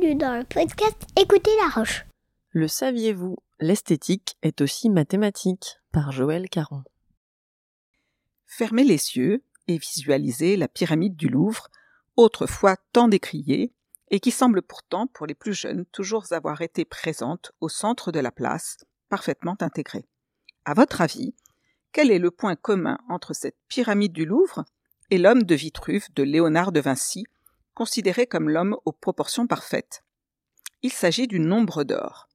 bienvenue dans le podcast Écoutez la Roche. Le saviez-vous, l'esthétique est aussi mathématique, par Joël Caron. Fermez les yeux et visualisez la pyramide du Louvre, autrefois tant décriée, et qui semble pourtant, pour les plus jeunes, toujours avoir été présente au centre de la place, parfaitement intégrée. À votre avis, quel est le point commun entre cette pyramide du Louvre et l'homme de Vitruve de Léonard de Vinci, considéré comme l'homme aux proportions parfaites? Il s'agit du nombre d'or.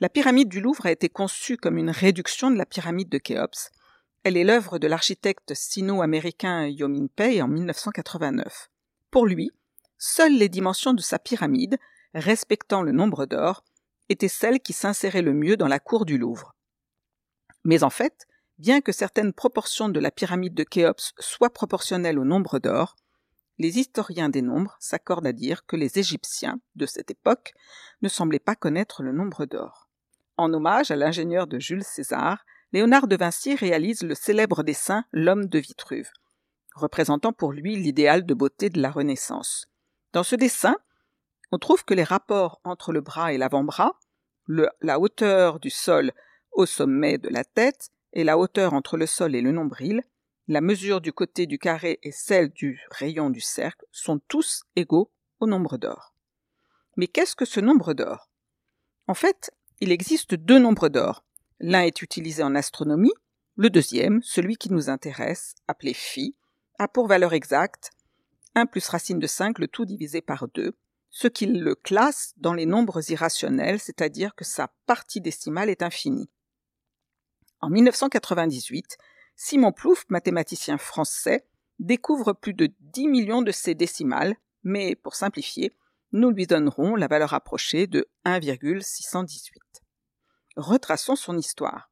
La pyramide du Louvre a été conçue comme une réduction de la pyramide de Khéops. Elle est l'œuvre de l'architecte sino-américain Ieoh Ming Pei en 1989. Pour lui, seules les dimensions de sa pyramide, respectant le nombre d'or, étaient celles qui s'inséraient le mieux dans la cour du Louvre. Mais en fait, bien que certaines proportions de la pyramide de Khéops soient proportionnelles au nombre d'or, les historiens des nombres s'accordent à dire que les Égyptiens de cette époque ne semblaient pas connaître le nombre d'or. En hommage à l'ingénieur de Jules César, Léonard de Vinci réalise le célèbre dessin « L'homme de Vitruve », représentant pour lui l'idéal de beauté de la Renaissance. Dans ce dessin, on trouve que les rapports entre le bras et l'avant-bras, la hauteur du sol au sommet de la tête et la hauteur entre le sol et le nombril, la mesure du côté du carré et celle du rayon du cercle sont tous égaux au nombre d'or. Mais qu'est-ce que ce nombre d'or? En fait, il existe deux nombres d'or. L'un est utilisé en astronomie, le deuxième, celui qui nous intéresse, appelé phi, a pour valeur exacte 1 plus racine de 5, le tout divisé par 2, ce qui le classe dans les nombres irrationnels, c'est-à-dire que sa partie décimale est infinie. En 1998, Simon Plouffe, mathématicien français, découvre plus de 10 millions de ces décimales, mais pour simplifier, nous lui donnerons la valeur approchée de 1,618. Retraçons son histoire.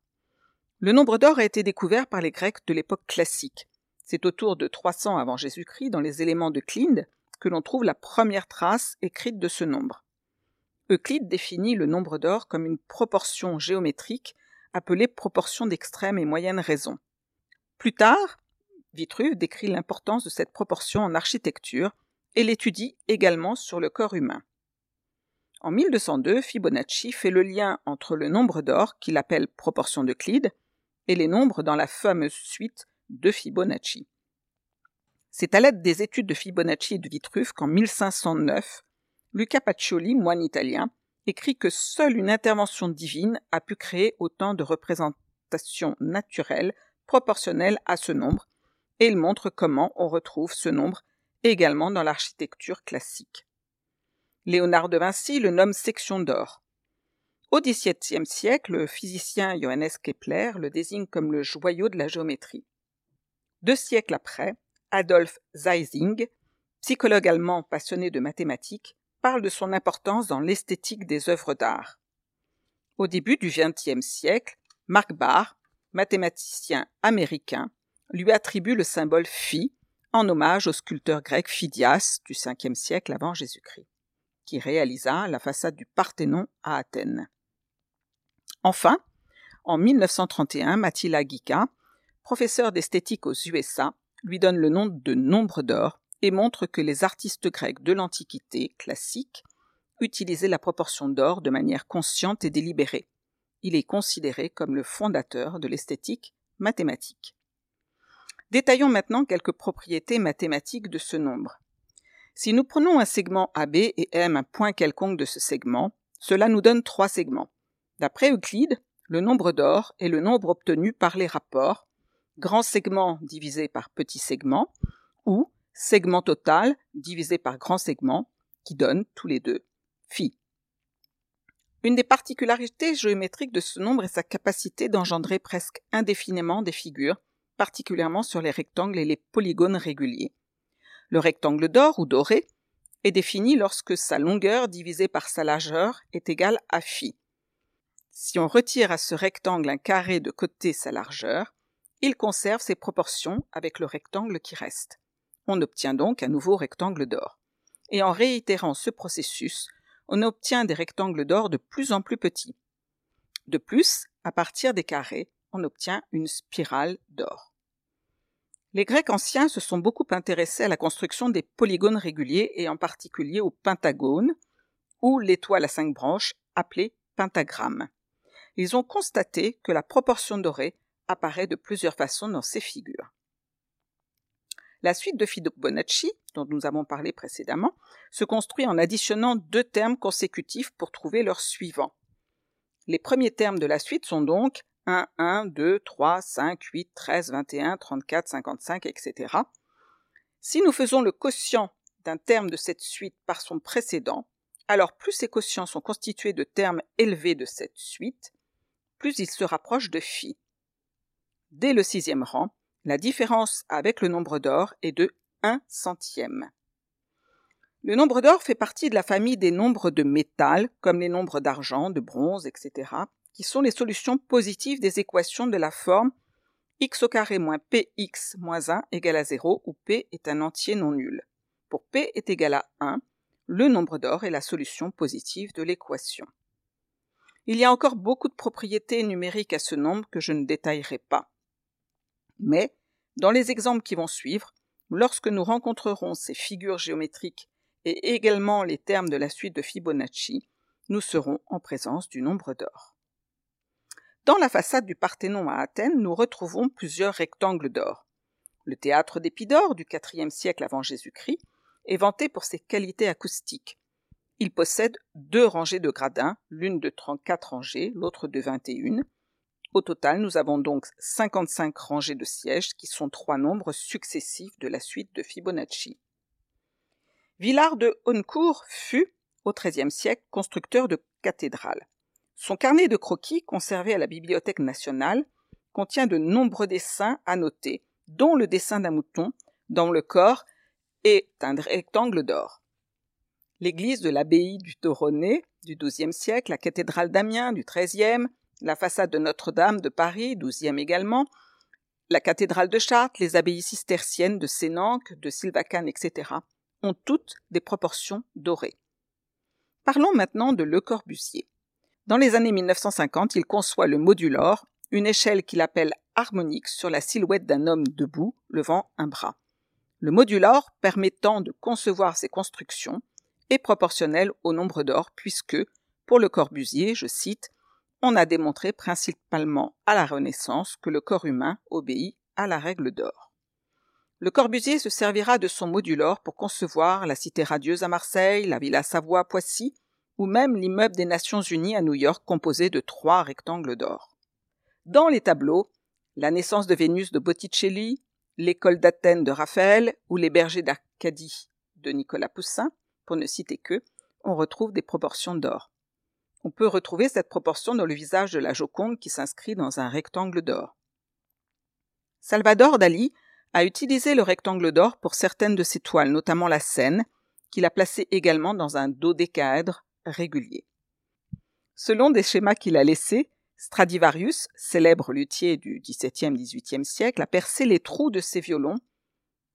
Le nombre d'or a été découvert par les Grecs de l'époque classique. C'est autour de 300 avant Jésus-Christ, dans les éléments d'Euclide, que l'on trouve la première trace écrite de ce nombre. Euclide définit le nombre d'or comme une proportion géométrique appelée proportion d'extrême et moyenne raison. Plus tard, Vitruve décrit l'importance de cette proportion en architecture et l'étudie également sur le corps humain. En 1202, Fibonacci fait le lien entre le nombre d'or, qu'il appelle proportion d'Euclide, et les nombres dans la fameuse suite de Fibonacci. C'est à l'aide des études de Fibonacci et de Vitruve qu'en 1509, Luca Pacioli, moine italien, écrit que seule une intervention divine a pu créer autant de représentations naturelles proportionnelles à ce nombre, et il montre comment on retrouve ce nombre également dans l'architecture classique. Léonard de Vinci le nomme section d'or. Au XVIIe siècle, le physicien Johannes Kepler le désigne comme le joyau de la géométrie. 2 siècles après, Adolf Zeising, psychologue allemand passionné de mathématiques, parle de son importance dans l'esthétique des œuvres d'art. Au début du XXe siècle, Marc Barr, mathématicien américain, lui attribue le symbole phi en hommage au sculpteur grec Phidias du 5e siècle avant Jésus-Christ, qui réalisa la façade du Parthénon à Athènes. Enfin, en 1931, Matila Ghyka, professeur d'esthétique aux USA, lui donne le nom de nombre d'or et montre que les artistes grecs de l'Antiquité classique utilisaient la proportion d'or de manière consciente et délibérée. Il est considéré comme le fondateur de l'esthétique mathématique. Détaillons maintenant quelques propriétés mathématiques de ce nombre. Si nous prenons un segment AB et M un point quelconque de ce segment, cela nous donne 3 segments. D'après Euclide, le nombre d'or est le nombre obtenu par les rapports grand segment divisé par petit segment ou segment total divisé par grand segment qui donnent tous les deux phi. Une des particularités géométriques de ce nombre est sa capacité d'engendrer presque indéfiniment des figures, particulièrement sur les rectangles et les polygones réguliers. Le rectangle d'or ou doré est défini lorsque sa longueur divisée par sa largeur est égale à phi. Si on retire à ce rectangle un carré de côté sa largeur, il conserve ses proportions avec le rectangle qui reste. On obtient donc un nouveau rectangle d'or. Et en réitérant ce processus, on obtient des rectangles d'or de plus en plus petits. De plus, à partir des carrés, on obtient une spirale d'or. Les Grecs anciens se sont beaucoup intéressés à la construction des polygones réguliers et en particulier au pentagone, ou l'étoile à 5 branches, appelée pentagramme. Ils ont constaté que la proportion dorée apparaît de plusieurs façons dans ces figures. La suite de Fibonacci, dont nous avons parlé précédemment, se construit en additionnant 2 termes consécutifs pour trouver leur suivant. Les premiers termes de la suite sont donc 1, 1, 2, 3, 5, 8, 13, 21, 34, 55, etc. Si nous faisons le quotient d'un terme de cette suite par son précédent, alors plus ces quotients sont constitués de termes élevés de cette suite, plus ils se rapprochent de phi. Dès le 6e rang, la différence avec le nombre d'or est de 1/100. Le nombre d'or fait partie de la famille des nombres de métal, comme les nombres d'argent, de bronze, etc., qui sont les solutions positives des équations de la forme x² - px - 1 = 0, où p est un entier non nul. Pour p est égal à 1, le nombre d'or est la solution positive de l'équation. Il y a encore beaucoup de propriétés numériques à ce nombre que je ne détaillerai pas. Mais, dans les exemples qui vont suivre, lorsque nous rencontrerons ces figures géométriques et également les termes de la suite de Fibonacci, nous serons en présence du nombre d'or. Dans la façade du Parthénon à Athènes, nous retrouvons plusieurs rectangles d'or. Le théâtre d'Épidore du IVe siècle avant Jésus-Christ est vanté pour ses qualités acoustiques. Il possède 2 rangées de gradins, l'une de 34 rangées, l'autre de 21. Au total, nous avons donc 55 rangées de sièges qui sont 3 nombres successifs de la suite de Fibonacci. Villard de Honnecourt fut, au XIIIe siècle, constructeur de cathédrales. Son carnet de croquis, conservé à la Bibliothèque nationale, contient de nombreux dessins annotés, dont le dessin d'un mouton, dont le corps est un rectangle d'or. L'église de l'abbaye du Toronnet du XIIe siècle, la cathédrale d'Amiens du XIIIe, la façade de Notre-Dame de Paris, XIIe également, la cathédrale de Chartres, les abbayes cisterciennes de Sénanque, de Sylvacane, etc., ont toutes des proportions dorées. Parlons maintenant de Le Corbusier. Dans les années 1950, il conçoit le modulor, une échelle qu'il appelle harmonique sur la silhouette d'un homme debout, levant un bras. Le modulor, permettant de concevoir ses constructions, est proportionnel au nombre d'or puisque, pour Le Corbusier, je cite, on a démontré principalement à la Renaissance que le corps humain obéit à la règle d'or. Le Corbusier se servira de son modulor pour concevoir la Cité radieuse à Marseille, la Villa Savoie à Poissy, ou même l'immeuble des Nations Unies à New York composé de 3 rectangles d'or. Dans les tableaux, la naissance de Vénus de Botticelli, l'école d'Athènes de Raphaël ou les bergers d'Arcadie de Nicolas Poussin, pour ne citer que, on retrouve des proportions d'or. On peut retrouver cette proportion dans le visage de la Joconde qui s'inscrit dans un rectangle d'or. Salvador Dali a utilisé le rectangle d'or pour certaines de ses toiles, notamment la Seine, qu'il a placée également dans un dodécaèdre régulier. Selon des schémas qu'il a laissés, Stradivarius, célèbre luthier du XVIIe-XVIIIe siècle, a percé les trous de ses violons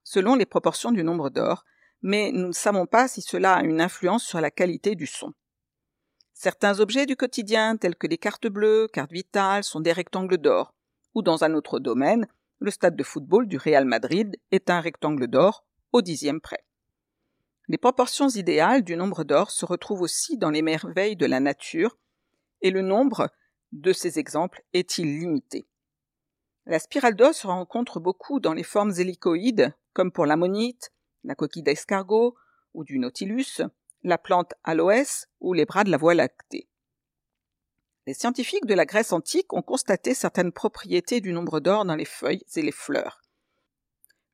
selon les proportions du nombre d'or, mais nous ne savons pas si cela a une influence sur la qualité du son. Certains objets du quotidien, tels que les cartes bleues, cartes vitales, sont des rectangles d'or, ou dans un autre domaine, le stade de football du Real Madrid est un rectangle d'or au 10e près. Les proportions idéales du nombre d'or se retrouvent aussi dans les merveilles de la nature, et le nombre de ces exemples est illimité. La spirale d'or se rencontre beaucoup dans les formes hélicoïdes, comme pour l'ammonite, la coquille d'escargot ou du nautilus, la plante aloès ou les bras de la Voie lactée. Les scientifiques de la Grèce antique ont constaté certaines propriétés du nombre d'or dans les feuilles et les fleurs.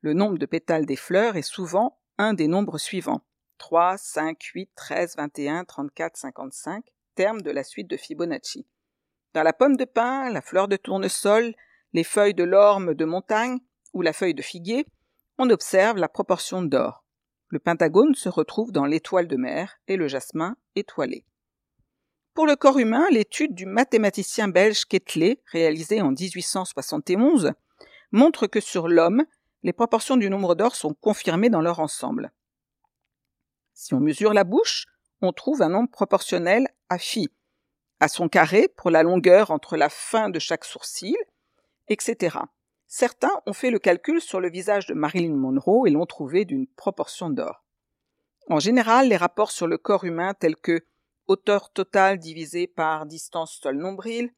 Le nombre de pétales des fleurs est souvent un des nombres suivants, 3, 5, 8, 13, 21, 34, 55, termes de la suite de Fibonacci. Dans la pomme de pin, la fleur de tournesol, les feuilles de l'orme de montagne ou la feuille de figuier, on observe la proportion d'or. Le pentagone se retrouve dans l'étoile de mer et le jasmin étoilé. Pour le corps humain, l'étude du mathématicien belge Ketley, réalisée en 1871, montre que sur l'homme, les proportions du nombre d'or sont confirmées dans leur ensemble. Si on mesure la bouche, on trouve un nombre proportionnel à phi, à son carré pour la longueur entre la fin de chaque sourcil, etc. Certains ont fait le calcul sur le visage de Marilyn Monroe et l'ont trouvé d'une proportion d'or. En général, les rapports sur le corps humain tels que hauteur totale divisée par distance sol nombril,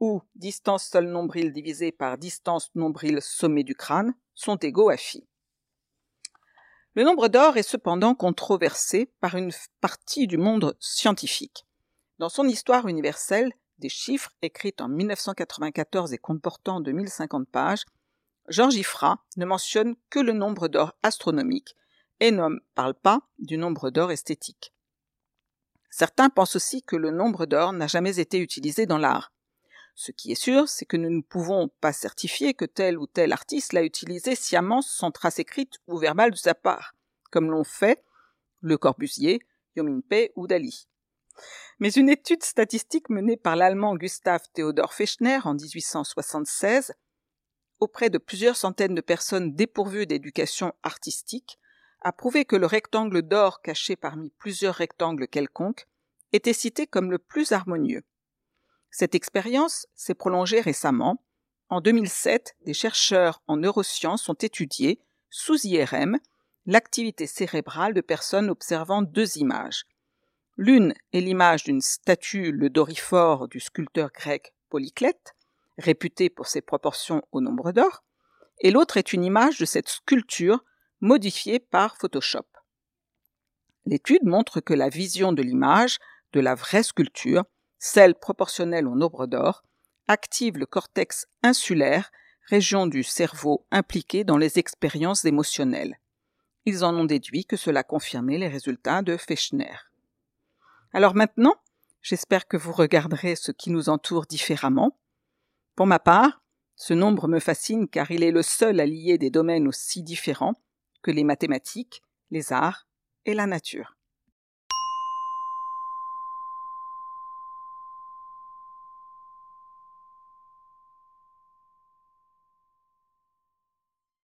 ou distance sol nombril divisée par distance nombril sommet du crâne, sont égaux à phi. Le nombre d'or est cependant controversé par une partie du monde scientifique. Dans son Histoire universelle des chiffres, écrite en 1994 et comportant 2050 pages, Georges Ifra ne mentionne que le nombre d'or astronomique et ne parle pas du nombre d'or esthétique. Certains pensent aussi que le nombre d'or n'a jamais été utilisé dans l'art. Ce qui est sûr, c'est que nous ne pouvons pas certifier que tel ou tel artiste l'a utilisé sciemment sans trace écrite ou verbale de sa part, comme l'ont fait Le Corbusier, Ieoh Ming Pei ou Dali. Mais une étude statistique menée par l'allemand Gustav Theodor Fechner en 1876 auprès de plusieurs centaines de personnes dépourvues d'éducation artistique a prouvé que le rectangle d'or caché parmi plusieurs rectangles quelconques était cité comme le plus harmonieux. Cette expérience s'est prolongée récemment. En 2007, des chercheurs en neurosciences ont étudié, sous IRM, l'activité cérébrale de personnes observant deux images. L'une est l'image d'une statue, le dorifore du sculpteur grec Polyclète, réputé pour ses proportions au nombre d'or, et l'autre est une image de cette sculpture modifiée par Photoshop. L'étude montre que la vision de l'image, de la vraie sculpture, celle proportionnelle au nombre d'or, active le cortex insulaire, région du cerveau impliquée dans les expériences émotionnelles. Ils en ont déduit que cela confirmait les résultats de Fechner. Alors maintenant, j'espère que vous regarderez ce qui nous entoure différemment. Pour ma part, ce nombre me fascine car il est le seul à lier des domaines aussi différents que les mathématiques, les arts et la nature.